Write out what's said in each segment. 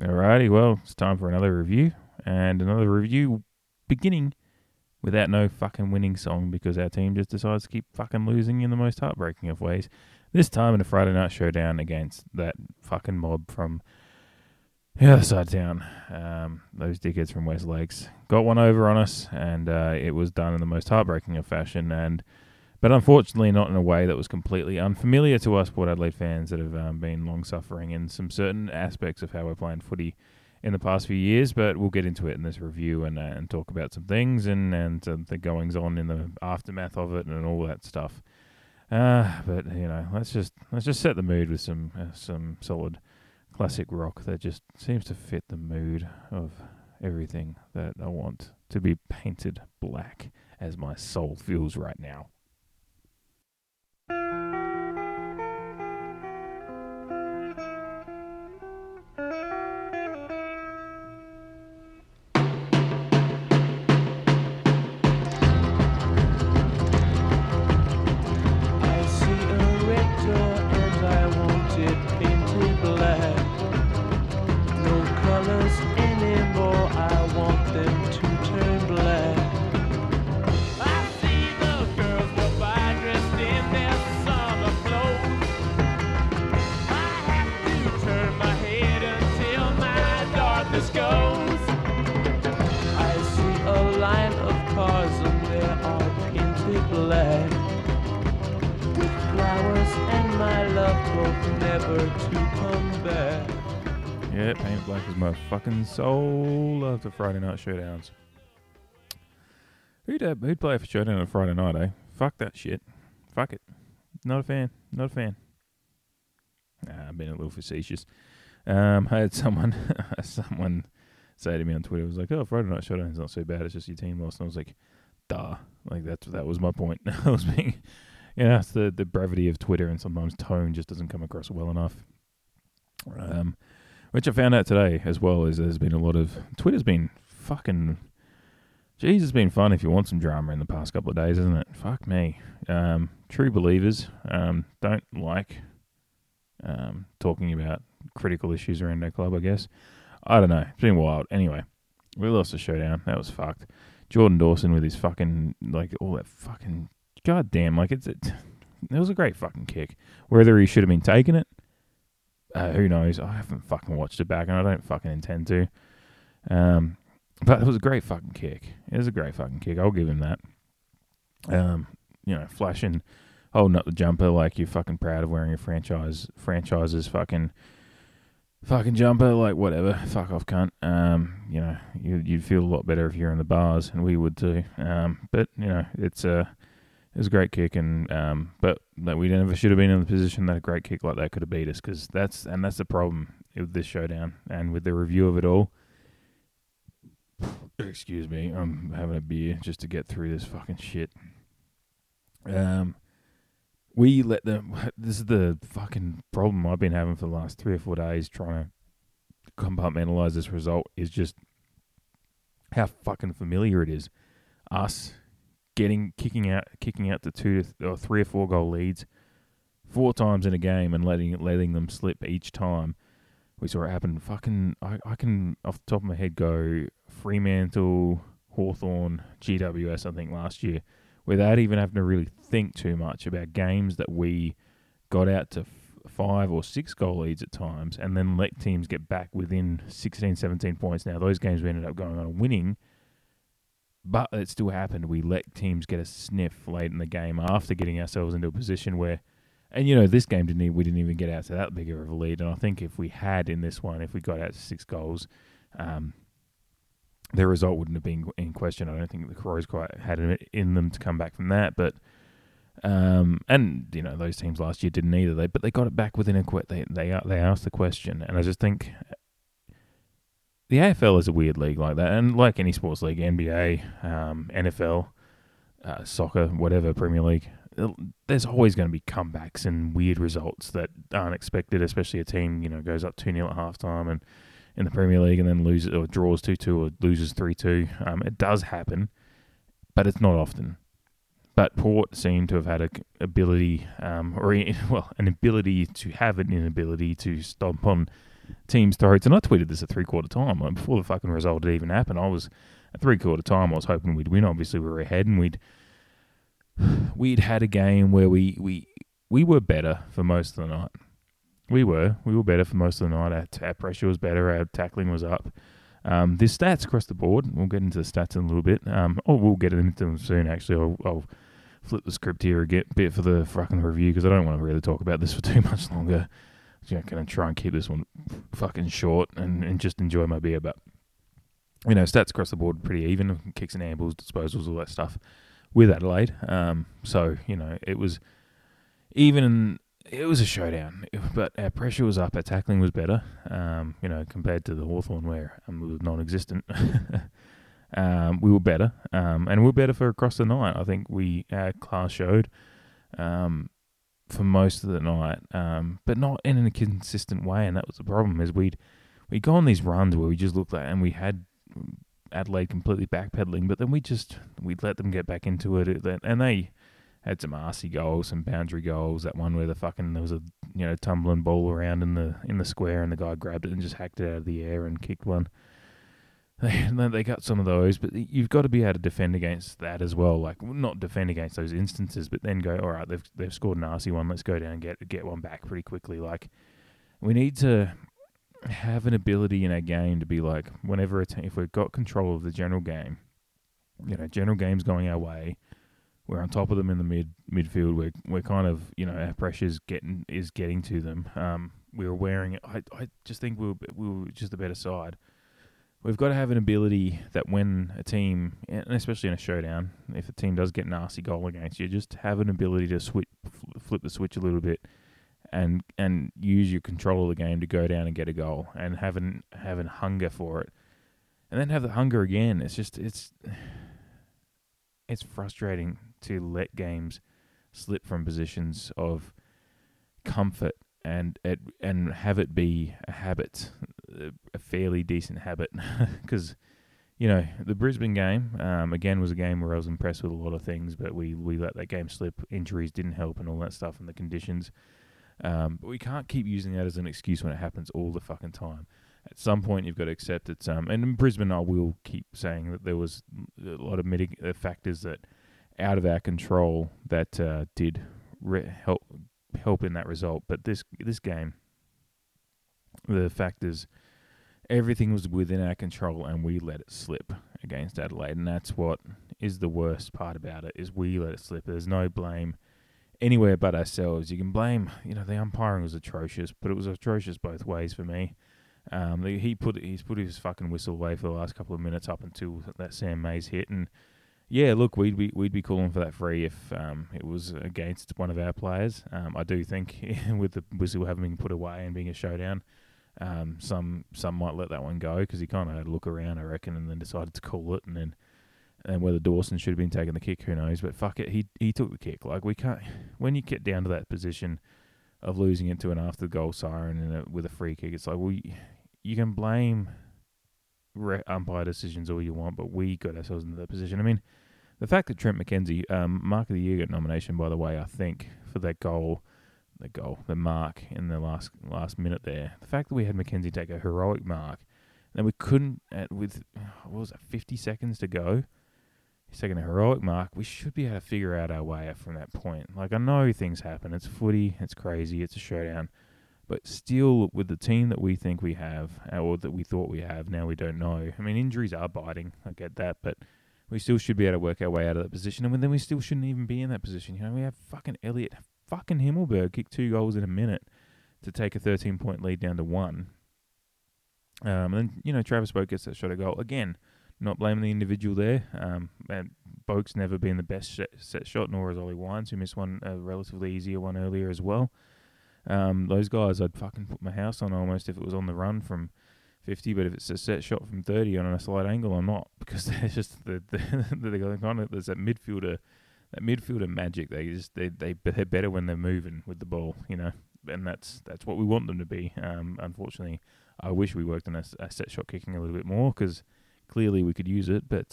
Alrighty, well, it's time for another review, and another review beginning without no fucking winning song, because our team just decides to keep fucking losing in the most heartbreaking of ways. This time in a Friday night showdown against that fucking mob from the other side of town. Those dickheads from West Lakes got one over on us, and it was done in the most heartbreaking of fashion, but unfortunately not in a way that was completely unfamiliar to us Port Adelaide fans that have been long-suffering in some certain aspects of how we're playing footy in the past few years, but we'll get into it in this review and talk about some things and the goings-on in the aftermath of it and all that stuff. But, you know, let's just set the mood with some solid classic rock that just seems to fit the mood of everything that I want to be painted black as my soul feels right now. Yeah, paint black is my fucking soul after Friday night showdowns. Who'd play for showdown on Friday night, eh? Fuck that shit. Fuck it. Not a fan. Nah, I've been a little facetious. I had someone say to me on Twitter, it was like, oh, Friday night showdown's not so bad, it's just your team lost. And I was like, duh. Like, that was my point. I was being... Yeah, it's the brevity of Twitter, and sometimes tone just doesn't come across well enough. Which I found out today as well, is there's been a lot of... Twitter's been fucking... Jeez, it's been fun if you want some drama in the past couple of days, isn't it? Fuck me. True believers don't like talking about critical issues around their club, I guess. I don't know. It's been wild. Anyway, we lost the showdown. That was fucked. Jordan Dawson with his fucking... Like, all that fucking... God damn, like, it was a great fucking kick. Whether he should have been taking it, who knows? I haven't fucking watched it back, and I don't fucking intend to. But it was a great fucking kick. I'll give him that. You know, flashing, holding up the jumper like you're fucking proud of wearing a franchise's fucking jumper, like, whatever. Fuck off, cunt. You know, you'd feel a lot better if you're in the bars, and we would too. But, you know, it's... It was a great kick, and but that we never should have been in the position that a great kick like that could have beat us, because that's the problem with this showdown and with the review of it all. Excuse me, I'm having a beer just to get through this fucking shit. We let them. This is the fucking problem I've been having for the last 3 or 4 days trying to compartmentalize this result. Is just how fucking familiar it is. Us. Kicking out to 2 or 3 or 4 goal leads 4 times in a game and letting them slip each time. We saw it happen. Fucking, I can off the top of my head go Fremantle, Hawthorn, GWS, I think last year, without even having to really think too much about games that we got out to 5 or 6 goal leads at times and then let teams get back within 16, 17 points. Now those games we ended up going on and winning. But it still happened. We let teams get a sniff late in the game after getting ourselves into a position where... And, you know, this game, we didn't even get out to that bigger of a lead. And I think if we had in this one, if we got out to 6 goals, the result wouldn't have been in question. I don't think the Crows quite had it in them to come back from that. But and, you know, those teams last year didn't either. But they got it back within a... They asked the question. And I just think... The AFL is a weird league like that, and like any sports league, NBA, NFL, soccer, whatever, Premier League, there's always going to be comebacks and weird results that aren't expected, especially a team, you know, goes up 2-0 at halftime and in the Premier League and then loses or draws 2-2 or loses 3-2. It does happen, but it's not often. But Port seemed to have had an ability to have an inability to stomp on team's throats. And I tweeted this at three-quarter time. Like, before the fucking result had even happened, I was at three-quarter time. I was hoping we'd win. Obviously, we were ahead, and we'd had a game where we were better for most of the night. We were better for most of the night. Our pressure was better. Our tackling was up. The stats across the board. We'll get into the stats in a little bit. Or we'll get into them soon. Actually, I'll flip the script here a bit for the fucking review because I don't want to really talk about this for too much longer. I'm going to try and keep this one fucking short and just enjoy my beer. But, you know, stats across the board pretty even. Kicks and handballs, disposals, all that stuff with Adelaide. So, you know, it was even. It was a showdown, but our pressure was up. Our tackling was better, you know, compared to the Hawthorn where it was non-existent. We were better, and we were better for across the night. I think our class showed for most of the night, but not in a consistent way, and that was the problem. Is we'd go on these runs where we just looked like, and we had Adelaide completely backpedaling, but then we'd let them get back into it, and they. Had some arsey goals, some boundary goals. That one where there was a tumbling ball around in the square, and the guy grabbed it and just hacked it out of the air and kicked one. They got some of those, but you've got to be able to defend against that as well. Like not defend against those instances, but then go, all right, they've scored an arsey one. Let's go down and get one back pretty quickly. Like we need to have an ability in our game to be like, whenever if we've got control of the general game, general game's going our way. We're on top of them in the midfield. We're kind of, our pressure's getting to them. We were wearing it. I just think we were just the better side. We've got to have an ability that when a team, and especially in a showdown, if a team does get an nasty goal against you, just have an ability to flip the switch a little bit and use your control of the game to go down and get a goal and have an hunger for it. And then have the hunger again. It's just, it's frustrating to let games slip from positions of comfort and have it be a habit, a fairly decent habit. Because, the Brisbane game, again, was a game where I was impressed with a lot of things, but we let that game slip. Injuries didn't help and all that stuff and the conditions. But we can't keep using that as an excuse when it happens all the fucking time. At some point, you've got to accept it's... and in Brisbane, I will keep saying that there was a lot of factors that... out of our control that did help in that result. But this game, the fact is, everything was within our control and we let it slip against Adelaide. And that's what is the worst part about it, is we let it slip. There's no blame anywhere but ourselves. You can blame, the umpiring was atrocious, but it was atrocious both ways for me. He's put his fucking whistle away for the last couple of minutes up until that Sam Mays hit, and yeah, look, we'd be calling for that free if it was against one of our players. I do think with the whistle having been put away and being a showdown, some might let that one go because he kind of had a look around, I reckon, and then decided to call it. And whether Dawson should have been taking the kick, who knows? But fuck it, he took the kick. Like we can't. When you get down to that position of losing it to an after goal siren with a free kick, it's like, well, you can blame umpire decisions all you want, but we got ourselves into that position. I mean, the fact that Trent McKenzie, Mark of the Year got nomination, by the way, I think, for the mark in the last minute there. The fact that we had McKenzie take a heroic mark, and we couldn't, with, 50 seconds to go, he's taking a heroic mark, we should be able to figure out our way out from that point. Like, I know things happen. It's footy. It's crazy. It's a showdown. But still, with the team that we think we have, or that we thought we have, now we don't know. I mean, injuries are biting. I get that. But we still should be able to work our way out of that position. And then we still shouldn't even be in that position. We have fucking Elliot fucking Himmelberg kick 2 goals in a minute to take a 13-point lead down to 1. And then, Travis Boak gets that shot at goal. Again, not blaming the individual there. And Boak's never been the best set shot, nor has Ollie Wines, who missed a relatively easier one earlier as well. Those guys, I'd fucking put my house on almost if it was on the run from 50, but if it's a set shot from 30 on a slight angle, I'm not, because they're just the kind of, there's that midfielder magic. They're better when they're moving with the ball, and that's what we want them to be. Unfortunately, I wish we worked on our set shot kicking a little bit more because clearly we could use it, but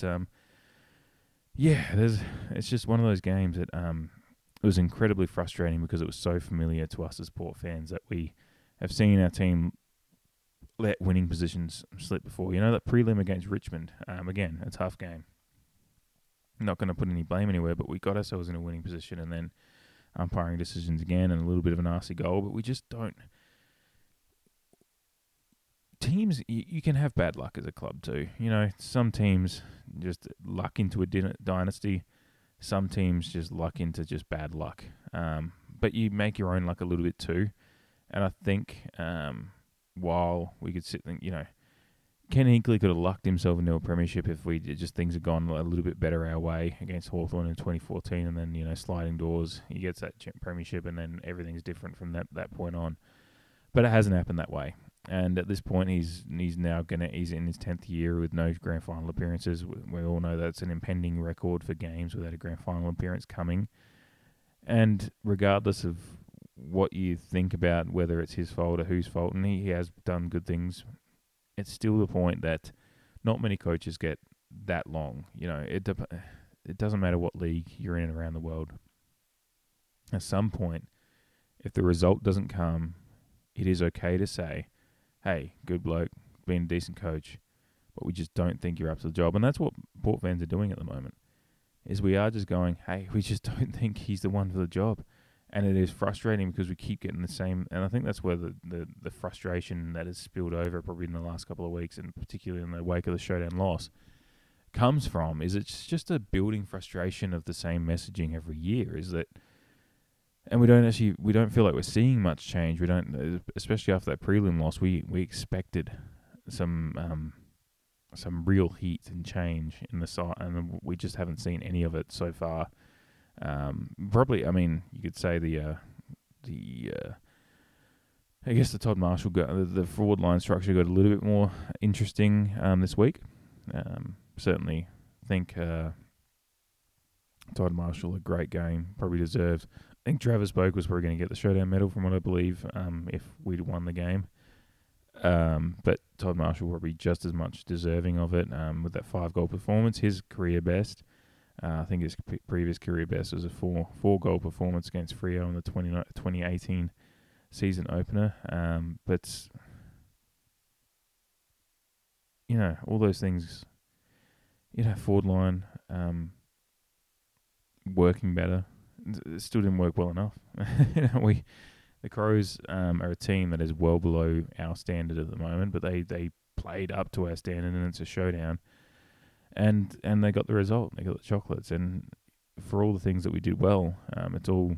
it's just one of those games that. It was incredibly frustrating because it was so familiar to us as Port fans that we have seen our team let winning positions slip before. You know, that prelim against Richmond, again, a tough game. I'm not going to put any blame anywhere, but we got ourselves in a winning position, and then umpiring decisions again and a little bit of a nasty goal, but we just don't. Teams, you can have bad luck as a club too. You know, some teams just luck into a dynasty. Some teams just luck into just bad luck. But you make your own luck a little bit too. And I think while we could sit, you know, Ken Hinkley could have lucked himself into a premiership if we just things had gone a little bit better our way against Hawthorn in 2014. And then, you know, sliding doors, he gets that premiership and then everything's different from that point on. But it hasn't happened that way. And at this point, he's in his 10th year with no grand final appearances. We all know that's an impending record for games without a grand final appearance coming. And regardless of what you think about whether it's his fault or whose fault, and he has done good things, it's still the point that not many coaches get that long. You know, it doesn't matter what league you're in and around the world. At some point, if the result doesn't come, it is okay to say, hey, good bloke, being a decent coach, but we just don't think you're up to the job. And that's what Port fans are doing at the moment, is we are just going, hey, we just don't think he's the one for the job. And it is frustrating because we keep getting the same. And I think that's where the frustration that has spilled over probably in the last couple of weeks, and particularly in the wake of the showdown loss, comes from, is it's just a building frustration of the same messaging every year, is that. And we don't feel like we're seeing much change. We don't, especially after that prelim loss. We expected some real heat and change in the side, and we just haven't seen any of it so far. Probably, I mean, you could say I guess the Todd Marshall the forward line structure got a little bit more interesting this week. Certainly, think Todd Marshall, a great game, probably deserves. I think Travis Boak was probably going to get the showdown medal from what I believe if we'd won the game. But Todd Marshall probably just as much deserving of it with that 5-goal performance, his career best. I think his previous career best was a 4-goal performance against Freo in the 2018 season opener. But, you know, all those things, you know, forward line working better. It still didn't work well enough. You know, the Crows are a team that is well below our standard at the moment, but they played up to our standard, and it's a showdown. And they got the result. They got the chocolates. And for all the things that we did well, it's all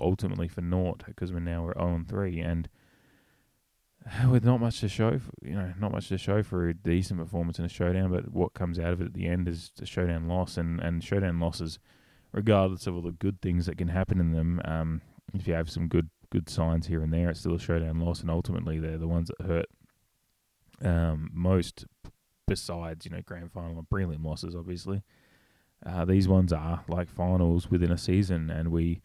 ultimately for naught because we're 0-3 and with not much to show. Not much to show for a decent performance in a showdown, but what comes out of it at the end is a showdown loss. And showdown losses, regardless of all the good things that can happen in them, if you have some good signs here and there, it's still a showdown loss. And ultimately, they're the ones that hurt most. Besides, grand final and prelim losses, obviously, these ones are like finals within a season, and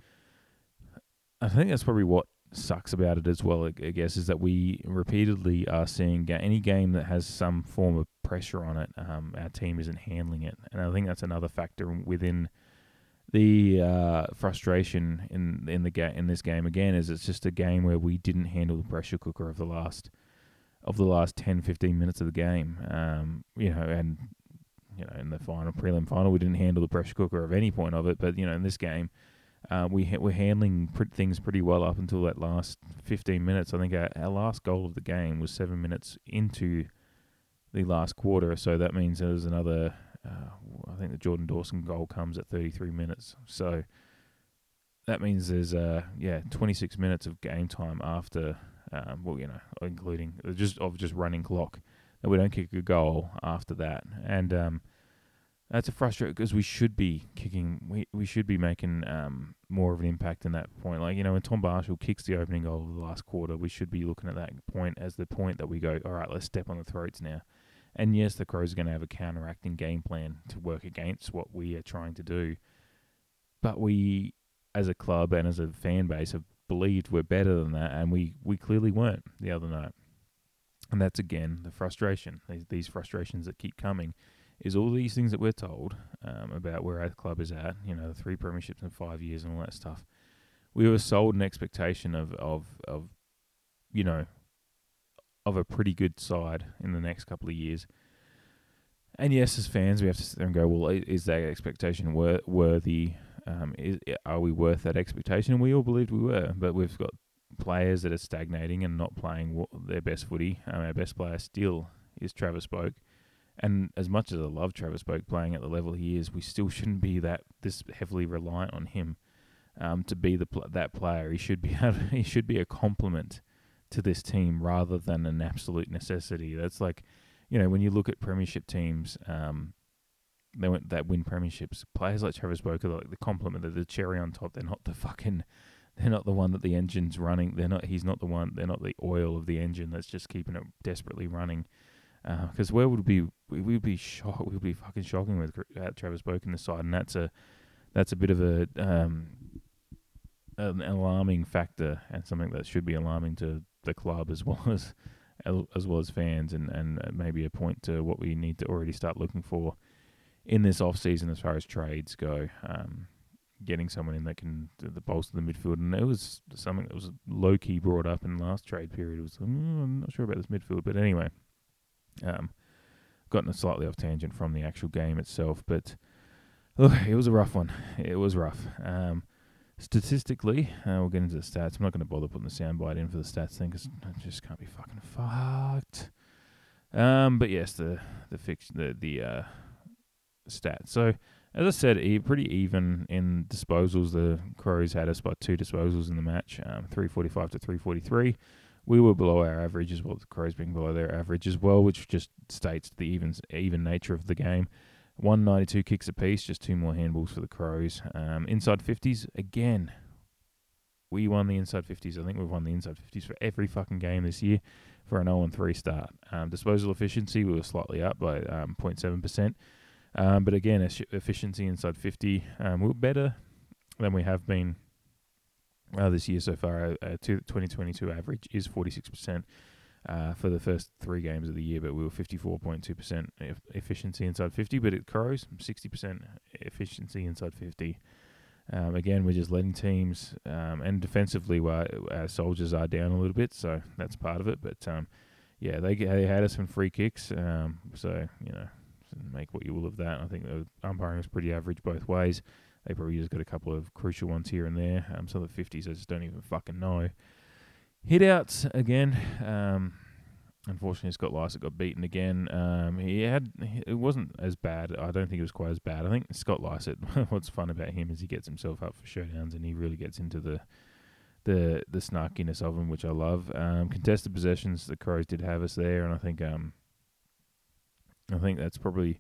I think that's probably what sucks about it as well, I guess, is that we repeatedly are seeing any game that has some form of pressure on it, our team isn't handling it. And I think that's another factor within the frustration in this game again, is it's just a game where we didn't handle the pressure cooker of the last 10, 15 minutes of the game. In the prelim final, we didn't handle the pressure cooker of any point of it, but, in this game, we're handling things pretty well up until that last 15 minutes. I think our last goal of the game was 7 minutes into the last quarter, so that means there was another. I think the Jordan Dawson goal comes at 33 minutes, so that means there's 26 minutes of game time after. Including just running clock, that we don't kick a goal after that, and that's a frustrating because we should be kicking. We should be making more of an impact in that point. Like, when Tom Marshall kicks the opening goal of the last quarter, we should be looking at that point as the point that we go, all right, let's step on the throats now. And yes, the Crows are going to have a counteracting game plan to work against what we are trying to do, but we, as a club and as a fan base, have believed we're better than that, and we clearly weren't the other night. And that's, again, the frustration. These frustrations that keep coming is all these things that we're told about where our club is at, the 3 premierships in 5 years and all that stuff. We were sold an expectation of of a pretty good side in the next couple of years. And yes, as fans, we have to sit there and go, well, is that expectation worthy? Are we worth that expectation? And we all believed we were, but we've got players that are stagnating and not playing their best footy. Our best player still is Travis Boak. And as much as I love Travis Boak playing at the level he is, we still shouldn't be this heavily reliant on him to be that player. He should be a complement to this team rather than an absolute necessity. That's like, you know, when you look at premiership teams, that win premierships, players like Travis Boak are like the complement, they're the cherry on top. They're not they're not the one that the engine's running. He's not the one. They're not the oil of the engine that's just keeping it desperately running. Because we'd be shocked. We'd be fucking shocking with Travis Boak in the side, and that's a bit of a an alarming factor, and something that should be alarming to the club as well as fans, and maybe a point to what we need to already start looking for in this off season as far as trades go. Getting someone in that can bolster the midfield, and it was something that was low key brought up in the last trade period. It was I'm not sure about this midfield, but anyway. Gotten a slightly off tangent from the actual game itself, but look, it was a rough one. It was rough. Statistically, we'll get into the stats. I'm not going to bother putting the soundbite in for the stats thing because I just can't be fucking fucked. But yes, the stats. So as I said, pretty even in disposals. The Crows had us by 2 disposals in the match, 345 to 343. We were below our average as well, the Crows being below their average as well, which just states the even nature of the game. 192 kicks apiece, just 2 more handballs for the Crows. Inside 50s, again, we won the inside 50s. I think we've won the inside 50s for every fucking game this year for an 0-3 start. Disposal efficiency, we were slightly up by 0.7%. But again, efficiency inside 50, we're better than we have been this year so far. Our 2022 average is 46% for the first 3 games of the year, but we were 54.2% efficiency inside 50. But it Crows, 60% efficiency inside 50. Again, we're just letting teams, and defensively, our soldiers are down a little bit, so that's part of it. But yeah, they had us some free kicks, so you know, make what you will of that. I think the umpiring was pretty average both ways. They probably just got a couple of crucial ones here and there. Some of the 50s, I just don't even fucking know. Hit-outs again. Unfortunately, Scott Lysett got beaten again. It wasn't as bad. I don't think it was quite as bad. I think Scott Lysett, what's fun about him is he gets himself up for showdowns and he really gets into the snarkiness of him, which I love. Contested possessions, the Crows did have us there, and I think that's probably...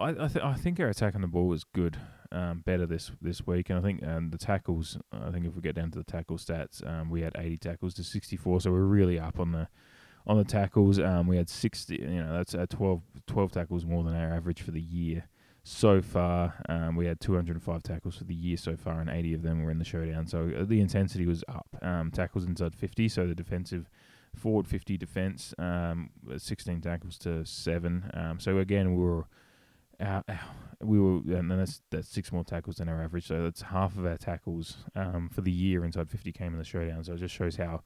I think our attack on the ball was good, better this week, and I think the tackles. I think if we get down to the tackle stats, we had 80 tackles to 64, so we're really up on the tackles. We had 60, you know, that's 12 tackles more than our average for the year so far. We had 205 tackles for the year so far, and 80 of them were in the showdown. So the intensity was up. Tackles inside 50, so the defensive. Forward 50 defense, 16 tackles to 7. So again, and then that's 6 more tackles than our average, so that's half of our tackles for the year inside 50 came in the showdown, so it just shows how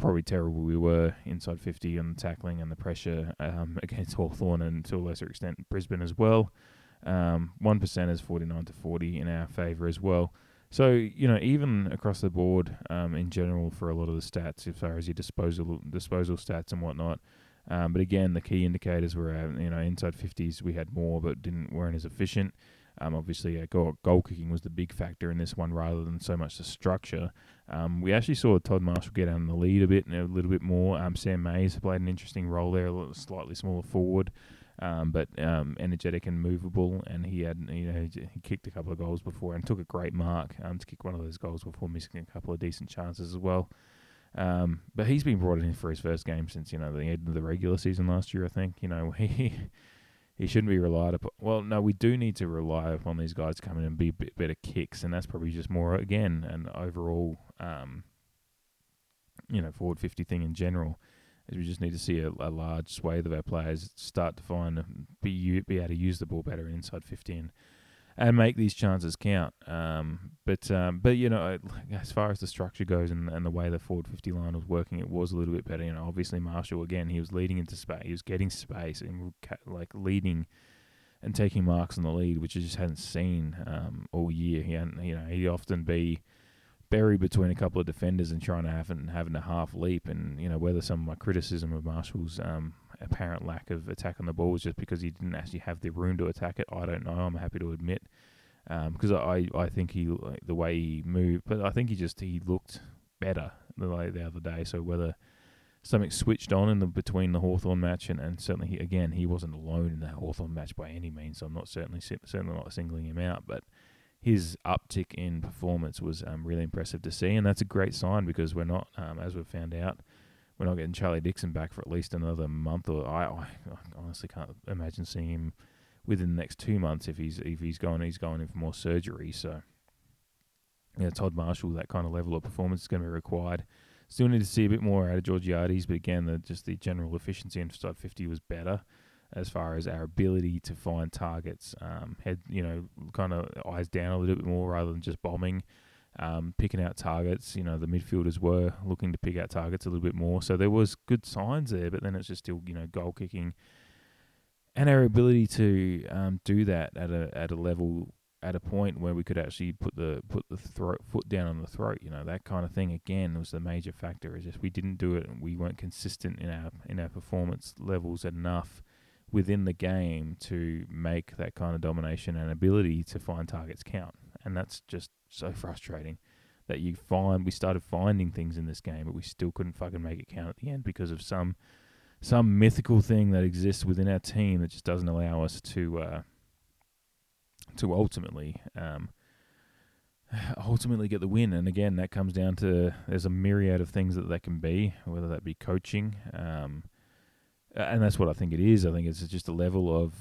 probably terrible we were inside 50 on the tackling and the pressure against Hawthorn and to a lesser extent Brisbane as well. 1% is 49 to 40 in our favour as well. So, you know, even across the board in general for a lot of the stats as far as your disposal stats and whatnot. But again, the key indicators were, you know, inside 50s we had more but weren't as efficient. Obviously, goal kicking was the big factor in this one rather than so much the structure. We actually saw Todd Marshall get out in the lead a little bit more. Sam Mays played an interesting role there, a slightly smaller forward, but energetic and movable. And he had, you know, he kicked a couple of goals before and took a great mark to kick one of those goals before missing a couple of decent chances as well. But he's been brought in for his first game since, you know, the end of the regular season last year, I think. You know, he shouldn't be relied upon. Well, no, we do need to rely upon these guys coming and be a bit better kicks, and that's probably just more, again, an overall, you know, forward 50 thing in general. Is we just need to see a large swathe of our players start to be able to use the ball better inside 50 and and make these chances count. But you know, as far as the structure goes and the way the forward 50 line was working, it was a little bit better. You know, obviously Marshall again, he was leading into space, he was getting space and like leading and taking marks on the lead, which he just hadn't seen all year. He hadn't, you know, he'd often be buried between a couple of defenders and trying to having a half leap. And you know, whether some of my criticism of Marshall's apparent lack of attack on the ball was just because he didn't actually have the room to attack it, I don't know. I'm happy to admit, because I think he, like, the way he moved, but I think he looked better the other day. So whether something switched on between the Hawthorn match and certainly he wasn't alone in the Hawthorn match by any means. So I'm not certainly not singling him out, but his uptick in performance was really impressive to see, and that's a great sign because we're not, as we've found out, we're not getting Charlie Dixon back for at least another month. Or I honestly can't imagine seeing him within the next 2 months if he's going in for more surgery. So, you know, Todd Marshall, that kind of level of performance is going to be required. Still need to see a bit more out of Georgiades, but again, the general efficiency inside 50 was better. As far as our ability to find targets, kind of eyes down a little bit more rather than just bombing, picking out targets. You know, the midfielders were looking to pick out targets a little bit more. So there was good signs there, but then it's just still, you know, goal kicking and our ability to do that at a level, at a point where we could actually put the foot down on the throat. You know, that kind of thing again was the major factor. Is just we didn't do it and we weren't consistent in our performance levels enough within the game to make that kind of domination and ability to find targets count. And that's just so frustrating that we started finding things in this game, but we still couldn't fucking make it count at the end because of some mythical thing that exists within our team that just doesn't allow us to ultimately get the win. And again, that comes down to there's a myriad of things that can be, whether that be coaching, and that's what I think it is. I think it's just a level of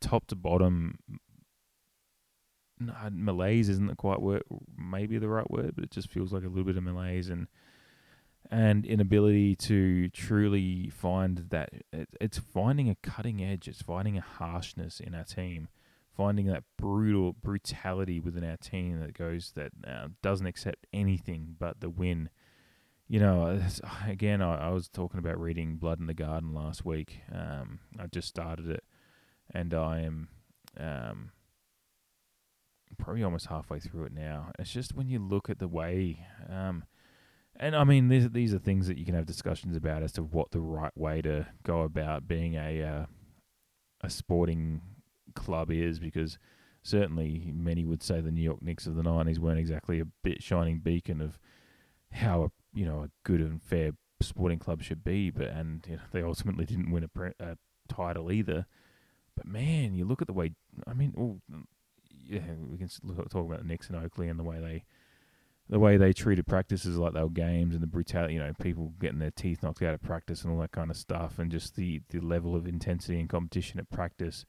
top to bottom. No, malaise isn't quite maybe the right word, but it just feels like a little bit of malaise and inability to truly find that. It's finding a cutting edge. It's finding a harshness in our team, finding that brutality within our team that doesn't accept anything but the win. You know, again, I was talking about reading Blood in the Garden last week. I just started it, and I am probably almost halfway through it now. It's just when you look at the way... and, I mean, these are things that you can have discussions about as to what the right way to go about being a sporting club is, because certainly many would say the New York Knicks of the 90s weren't exactly a bit shining beacon of how a good and fair sporting club should be, but they ultimately didn't win a title either. But man, you look at the way, I mean, we can talk about the Knicks and Oakley and the way they treated practices like they were games, and the brutality, you know, people getting their teeth knocked out at practice and all that kind of stuff, and just the level of intensity and competition at practice.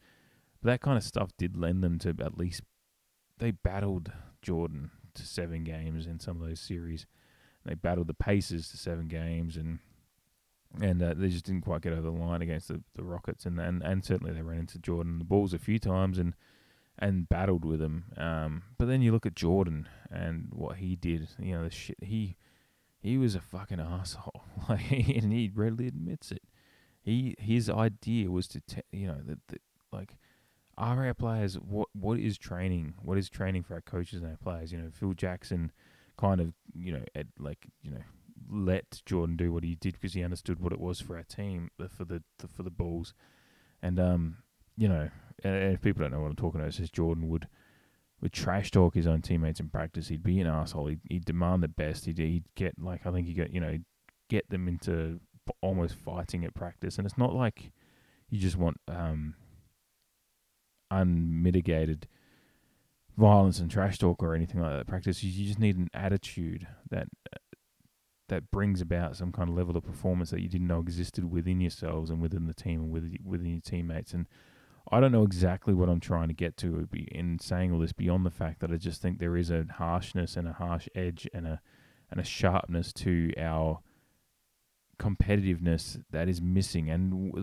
But that kind of stuff did lend them to, at least they battled Jordan to 7 games in some of those series. They battled the Pacers to 7 games, and they just didn't quite get over the line against the Rockets, and certainly they ran into Jordan and the Bulls a few times and battled with them. But then you look at Jordan and what he did. You know, the shit he was a fucking asshole, like, and he readily admits it. His idea was to are our players what is training? What is training for our coaches and our players? You know, Phil Jackson kind of, let Jordan do what he did because he understood what it was for our team, for the Bulls. And, and if people don't know what I'm talking about, it's just Jordan would trash talk his own teammates in practice. He'd be an asshole. He'd demand the best. He'd get them into almost fighting at practice. And it's not like you just want unmitigated violence and trash talk or anything like that at practice. You just need an attitude that brings about some kind of level of performance that you didn't know existed within yourselves and within the team and within your teammates. And I don't know exactly what I'm trying to get to in saying all this, beyond the fact that I just think there is a harshness and a harsh edge and a sharpness to our competitiveness that is missing. And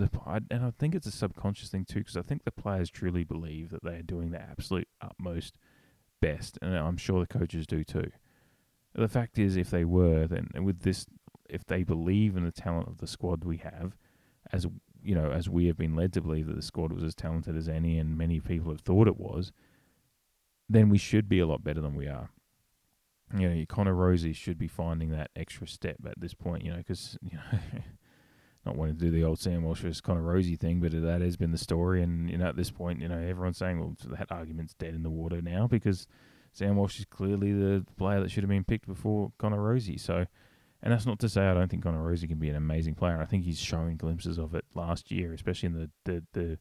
I think it's a subconscious thing too, because I think the players truly believe that they are doing their absolute utmost best. And I'm sure the coaches do too. The fact is, if they were, then with this, if they believe in the talent of the squad we have, as you know, as we have been led to believe that the squad was as talented as any and many people have thought it was, then we should be a lot better than we are. You know, Connor Rozee should be finding that extra step at this point, you know, because, you know, not wanting to do the old Sam Walsh versus Connor Rozee thing, but that has been the story. And, you know, at this point, you know, everyone's saying, well, that argument's dead in the water now because Sam Walsh is clearly the player that should have been picked before Connor Rozee. So, and that's not to say I don't think Connor Rozee can be an amazing player. I think he's showing glimpses of it last year, especially in the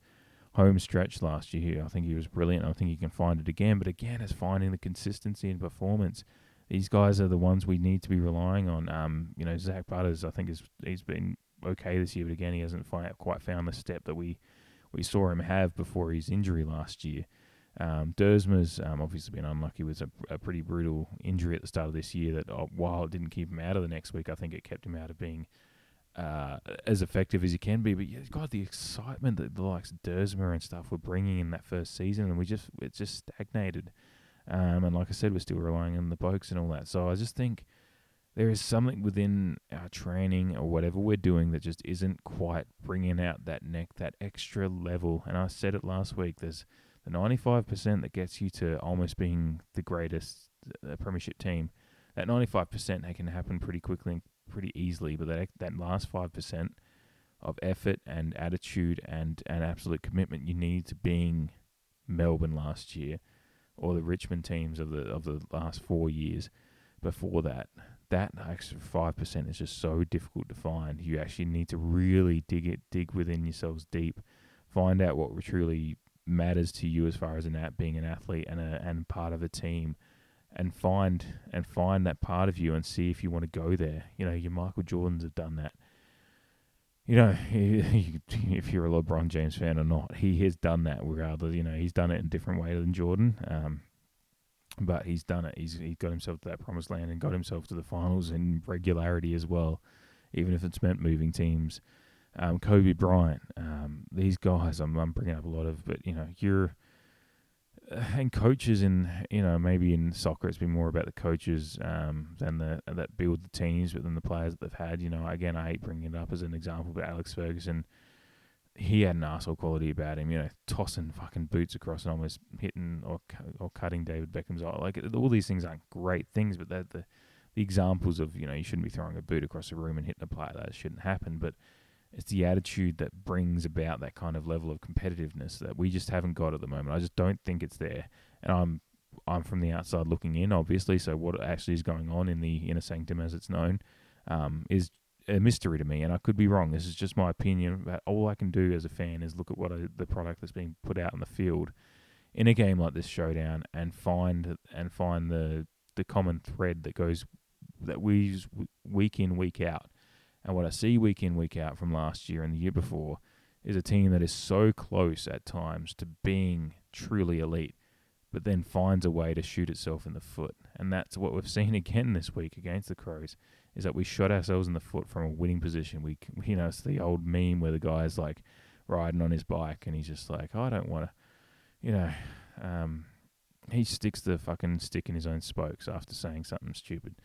home stretch last year. I think he was brilliant. I think he can find it again. But again, it's finding the consistency and performance. These guys are the ones we need to be relying on. You know, Zach Butters, I think he's been okay this year, but again, he hasn't quite found the step that we saw him have before his injury last year. Dersmer's obviously been unlucky with a pretty brutal injury at the start of this year that, while it didn't keep him out of the next week, I think it kept him out of being as effective as he can be. But yeah, God, the excitement that the likes of Dersmer and stuff were bringing in that first season, and it just stagnated. And like I said, we're still relying on the Boaks and all that. So I just think there is something within our training or whatever we're doing that just isn't quite bringing out that extra level. And I said it last week, there's the 95% that gets you to almost being the greatest premiership team. That 95% that can happen pretty quickly and pretty easily, but that last 5% of effort and attitude and absolute commitment you need to being Melbourne last year, or the Richmond teams of the last 4 years before that, that extra 5% is just so difficult to find. You actually need to really dig within yourselves deep, find out what truly matters to you as far as being an athlete and part of a team, and find that part of you and see if you want to go there. You know, your Michael Jordans have done that. You know, if you're a LeBron James fan or not, he has done that regardless. You know, he's done it in a different way than Jordan, but he's done it. He got himself to that promised land and got himself to the finals in regularity as well, even if it's meant moving teams. Kobe Bryant, these guys I'm bringing up a lot of, but, you know, and coaches in, you know, maybe in soccer it's been more about the coaches than that build the teams, but then the players that they've had. You know, again, I hate bringing it up as an example, but Alex Ferguson, he had an arsehole quality about him, you know, tossing fucking boots across and almost hitting or cutting David Beckham's eye. Like, all these things aren't great things, but they're the examples of, you know, you shouldn't be throwing a boot across a room and hitting a player. That shouldn't happen, but it's the attitude that brings about that kind of level of competitiveness that we just haven't got at the moment. I just don't think it's there. And I'm from the outside looking in, obviously, so what actually is going on in the inner sanctum, as it's known, is a mystery to me, and I could be wrong. This is just my opinion. But all I can do as a fan is look at the product that's being put out on the field in a game like this showdown and find the common thread that goes, that we use week in, week out. And what I see week in, week out from last year and the year before is a team that is so close at times to being truly elite, but then finds a way to shoot itself in the foot. And that's what we've seen again this week against the Crows, is that we shot ourselves in the foot from a winning position. You know, it's the old meme where the guy's like riding on his bike and he's just like, oh, I don't want to, you know, he sticks the fucking stick in his own spokes after saying something stupid.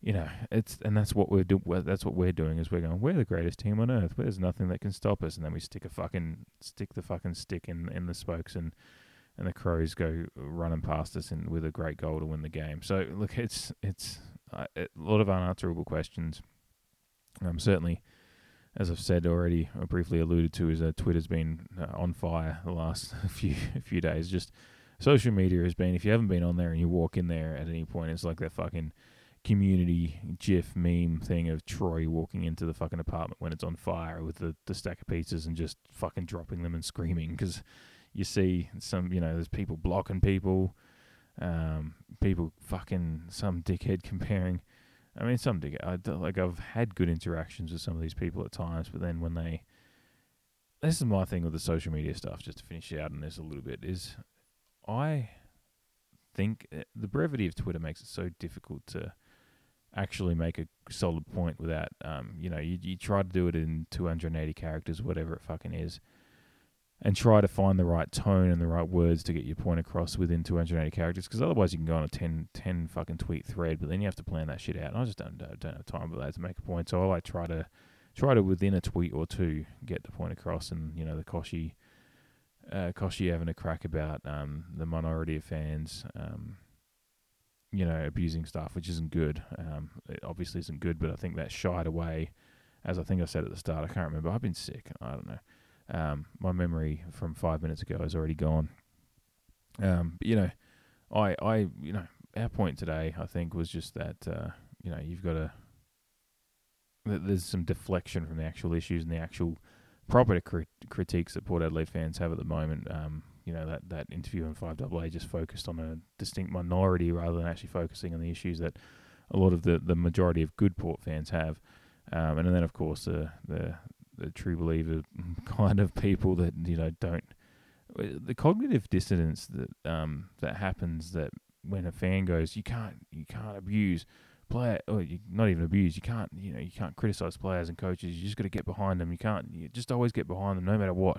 You know, that's what we're doing. That's what we're doing, is we're going, we're the greatest team on earth. There's nothing that can stop us. And then we stick the fucking stick in the spokes, and the Crows go running past us and with a great goal to win the game. So look, it's a lot of unanswerable questions. Certainly, as I've said already, or briefly alluded to, is that Twitter's been on fire the last few days. Just social media has been. If you haven't been on there and you walk in there at any point, it's like that fucking community GIF meme thing of Troy walking into the fucking apartment when it's on fire with the stack of pizzas and just fucking dropping them and screaming, because you see some, you know, there's people blocking people, people fucking some dickhead comparing. I mean, some dickhead. I've had good interactions with some of these people at times, but then when they... This is my thing with the social media stuff, just to finish out on this a little bit, is I think the brevity of Twitter makes it so difficult to actually make a solid point without, you try to do it in 280 characters, whatever it fucking is, and try to find the right tone and the right words to get your point across within 280 characters, because otherwise you can go on a 10 fucking tweet thread, but then you have to plan that shit out, and I just don't have time for that to make a point, so I like try to within a tweet or two get the point across, and, you know, the Koshy having a crack about the minority of fans, abusing stuff, which isn't good. It obviously isn't good, but I think that shied away, as I think I said at the start. I can't remember. I've been sick. I don't know. My memory from 5 minutes ago is already gone. But, our point today, I think, was just that, you've got to... There's some deflection from the actual issues and the actual proper critiques that Port Adelaide fans have at the moment. That interview on 5AA just focused on a distinct minority rather than actually focusing on the issues that a lot of the majority of good Port fans have. And then, of course, the true believer kind of people that, don't... The cognitive dissonance that happens, that when a fan goes, you can't abuse... player, or not even abuse, you can't criticize players and coaches, you just got to get behind them, you just always get behind them no matter what,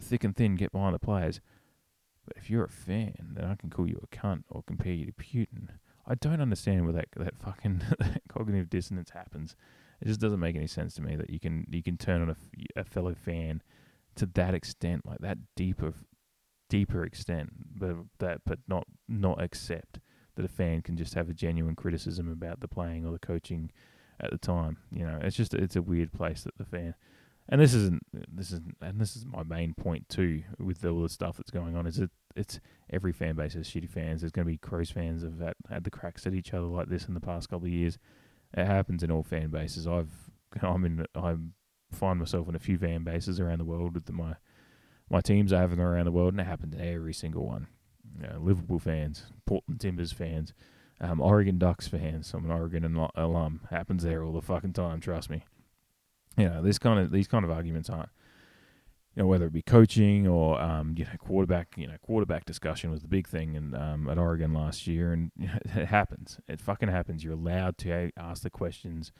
thick and thin, get behind the players. But if you're a fan, then I can call you a cunt or compare you to Putin. I don't understand where that fucking cognitive dissonance happens. It just doesn't make any sense to me that you can turn on a fellow fan to that extent, like that deeper extent, but not accept that a fan can just have a genuine criticism about the playing or the coaching at the time. It's a weird place that the fan, and this is my main point too, with all the stuff that's going on, is it's every fan base has shitty fans. There's going to be Crows fans that have had the cracks at each other like this in the past couple of years. It happens in all fan bases. I find myself in a few fan bases around the world with my teams I have around the world, and it happens in every single one. Liverpool fans, Portland Timbers fans, Oregon Ducks fans. I'm an Oregon alum. Happens there all the fucking time. Trust me. These kind of arguments aren't. Whether it be coaching or quarterback. Quarterback discussion was the big thing at Oregon last year, and it happens. It fucking happens. You're allowed to ask the questions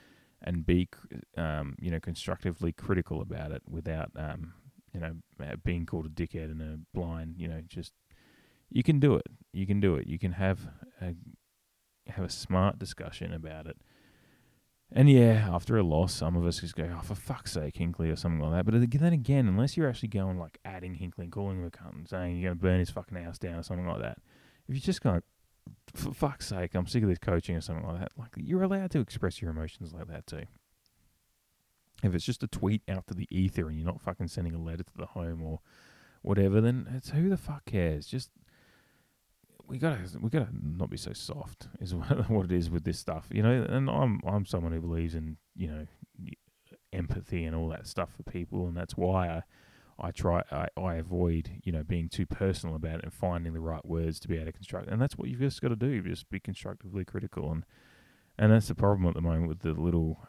and be constructively critical about it without being called a dickhead and a blind just. You can do it. You can have a smart discussion about it. And yeah, after a loss, some of us just go, oh, for fuck's sake, Hinkley, or something like that. But then again, unless you're actually going, like, adding Hinkley and calling him a cunt and saying you're going to burn his fucking house down or something like that, if you're just going, for fuck's sake, I'm sick of this coaching or something like that, like, you're allowed to express your emotions like that too. If it's just a tweet out to the ether and you're not fucking sending a letter to the home or whatever, then it's who the fuck cares? Just... We gotta not be so soft is what it is with this stuff, And I'm someone who believes in empathy and all that stuff for people, and that's why I avoid being too personal about it and finding the right words to be able to construct. And that's what you've just got to do, just be constructively critical, and that's the problem at the moment with the little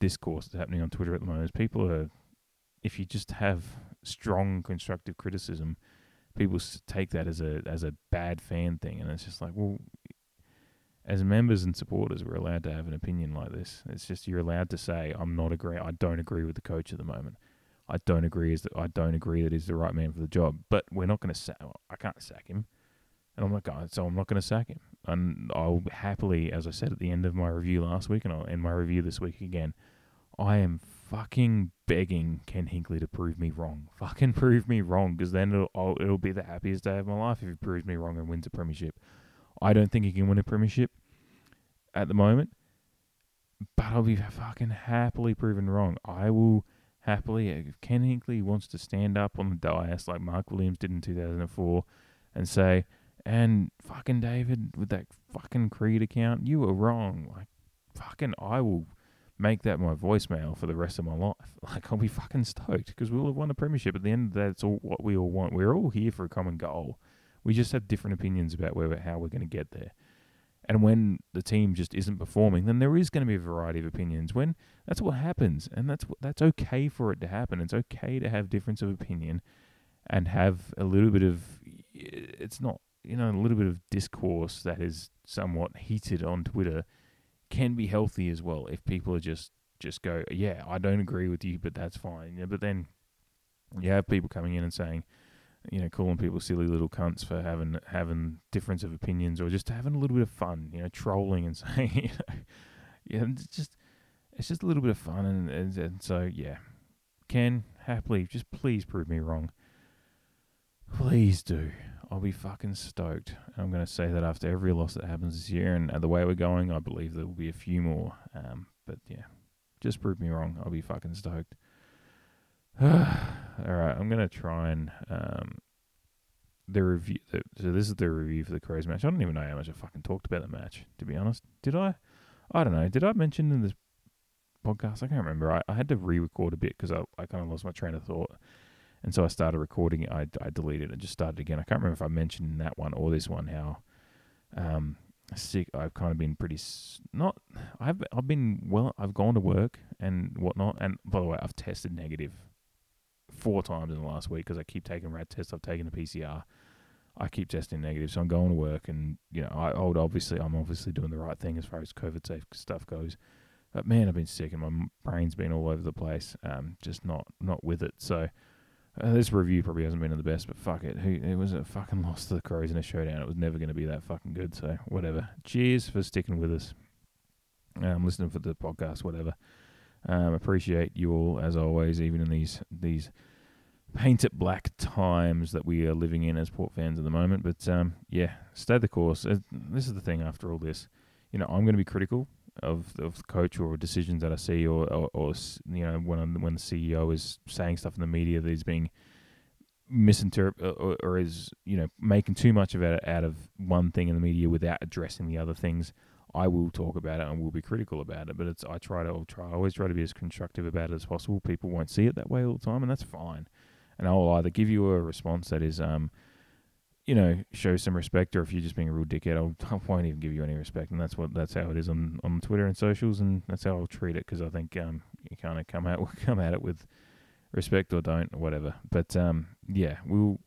discourse that's happening on Twitter at the moment. Is people are, if you just have strong constructive criticism, people take that as a bad fan thing, and it's just like, well, as members and supporters, we're allowed to have an opinion like this. It's just, you're allowed to say, I don't agree with the coach at the moment. I don't agree that he's the right man for the job. But we're not going to sack. I can't sack him, and I'm like, oh, so I'm not going to sack him. And I'll happily, as I said at the end of my review last week, and I'll end my review this week again, I am fucking begging Ken Hinkley to prove me wrong. Fucking prove me wrong, because then it'll be the happiest day of my life if he proves me wrong and wins a premiership. I don't think he can win a premiership at the moment, but I'll be fucking happily proven wrong. I will happily, if Ken Hinkley wants to stand up on the dais like Mark Williams did in 2004 and say, and fucking David, with that fucking Creed account, you were wrong. Like, fucking, I will... make that my voicemail for the rest of my life. Like, I'll be fucking stoked, because we'll have won a premiership. At the end of the day, that's all what we all want. We're all here for a common goal. We just have different opinions about how we're going to get there. And when the team just isn't performing, then there is going to be a variety of opinions. When that's what happens, and that's okay for it to happen. It's okay to have difference of opinion and have a little bit of a little bit of discourse that is somewhat heated on Twitter. can be healthy as well if people are just go, yeah, I don't agree with you, but that's fine. Yeah, but then you have people coming in and saying, you know, calling people silly little cunts for having difference of opinions or just having a little bit of fun, you know, trolling and saying, you know, yeah, it's just a little bit of fun. And so, yeah, Ken, happily, just please prove me wrong. Please do. I'll be fucking stoked. I'm going to say that after every loss that happens this year, and the way we're going, I believe there will be a few more. But yeah, just prove me wrong. I'll be fucking stoked. All right, I'm going to try and the review. So this is the review for the Crows match. I don't even know how much I fucking talked about the match, to be honest. Did I? I don't know. Did I mention in this podcast? I can't remember. I had to re-record a bit because I kind of lost my train of thought. And so I started recording it. I deleted it and just started again. I can't remember if I mentioned in that one or this one how sick I've kind of been. I've been well. I've gone to work and whatnot. And by the way, I've tested negative 4 times in the last week because I keep taking RAT tests. I've taken a PCR. I keep testing negative, so I'm going to work. And you know, I'm obviously doing the right thing as far as COVID safe stuff goes. But man, I've been sick and my brain's been all over the place. Just not with it. So. This review probably hasn't been the best, but fuck it. It was a fucking loss to the Crows in a showdown. It was never going to be that fucking good, so whatever. Cheers for sticking with us. Listening for the podcast, whatever. Appreciate you all, as always, even in these paint-it-black times that we are living in as Port fans at the moment. But, yeah, stay the course. This is the thing after all this. You know, I'm going to be critical of the coach or decisions that I see or you know, when the CEO is saying stuff in the media that is being misinterpreted or is, you know, making too much of it out of one thing in the media without addressing the other things, I will talk about it and will be critical about it. But I always try to be as constructive about it as possible. People won't see it that way all the time, and that's fine. And I'll either give you a response that is, you know, show some respect, or if you're just being a real dickhead, I won't even give you any respect, and that's how it is on Twitter and socials, and that's how I'll treat it, because I think you kind of come at it with respect or don't, or whatever. But yeah, we'll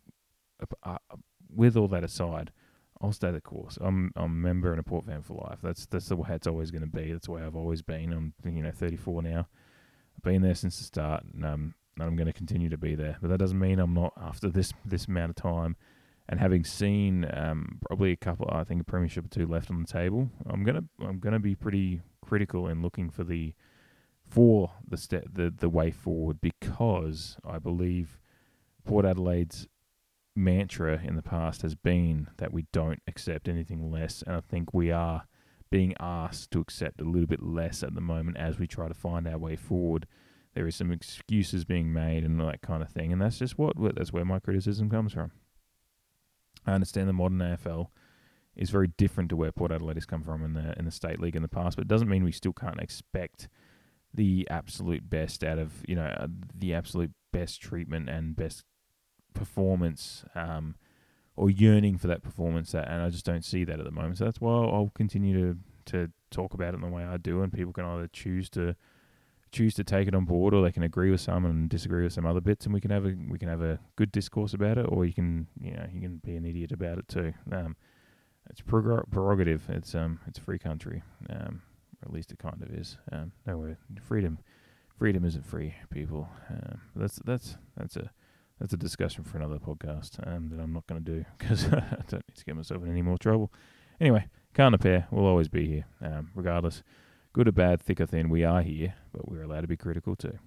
with all that aside, I'll stay the course. I'm a member and a Port fan for life. That's the way it's always going to be. That's the way I've always been. I'm 34 now. I've been there since the start, and I'm going to continue to be there. But that doesn't mean I'm not after this amount of time. And having seen probably a premiership or two left on the table, I'm gonna be pretty critical in looking for the way forward, because I believe Port Adelaide's mantra in the past has been that we don't accept anything less, and I think we are being asked to accept a little bit less at the moment as we try to find our way forward. There is some excuses being made and that kind of thing, and that's just that's where my criticism comes from. I understand the modern AFL is very different to where Port Adelaide has come from in the State League in the past, but it doesn't mean we still can't expect the absolute best out of, you know, the absolute best treatment and best performance, or yearning for that performance. And I just don't see that at the moment. So that's why I'll continue to talk about it in the way I do, and people can either choose to take it on board, or they can agree with some and disagree with some other bits, and we can have a good discourse about it, or you can be an idiot about it too. It's prerogative. It's a free country. Or at least it kind of is. No, freedom isn't free, people. That's a discussion for another podcast. That I'm not going to do because I don't need to get myself in any more trouble. Anyway, Carna Pair will always be here, regardless. Good or bad, thick or thin, we are here, but we're allowed to be critical too.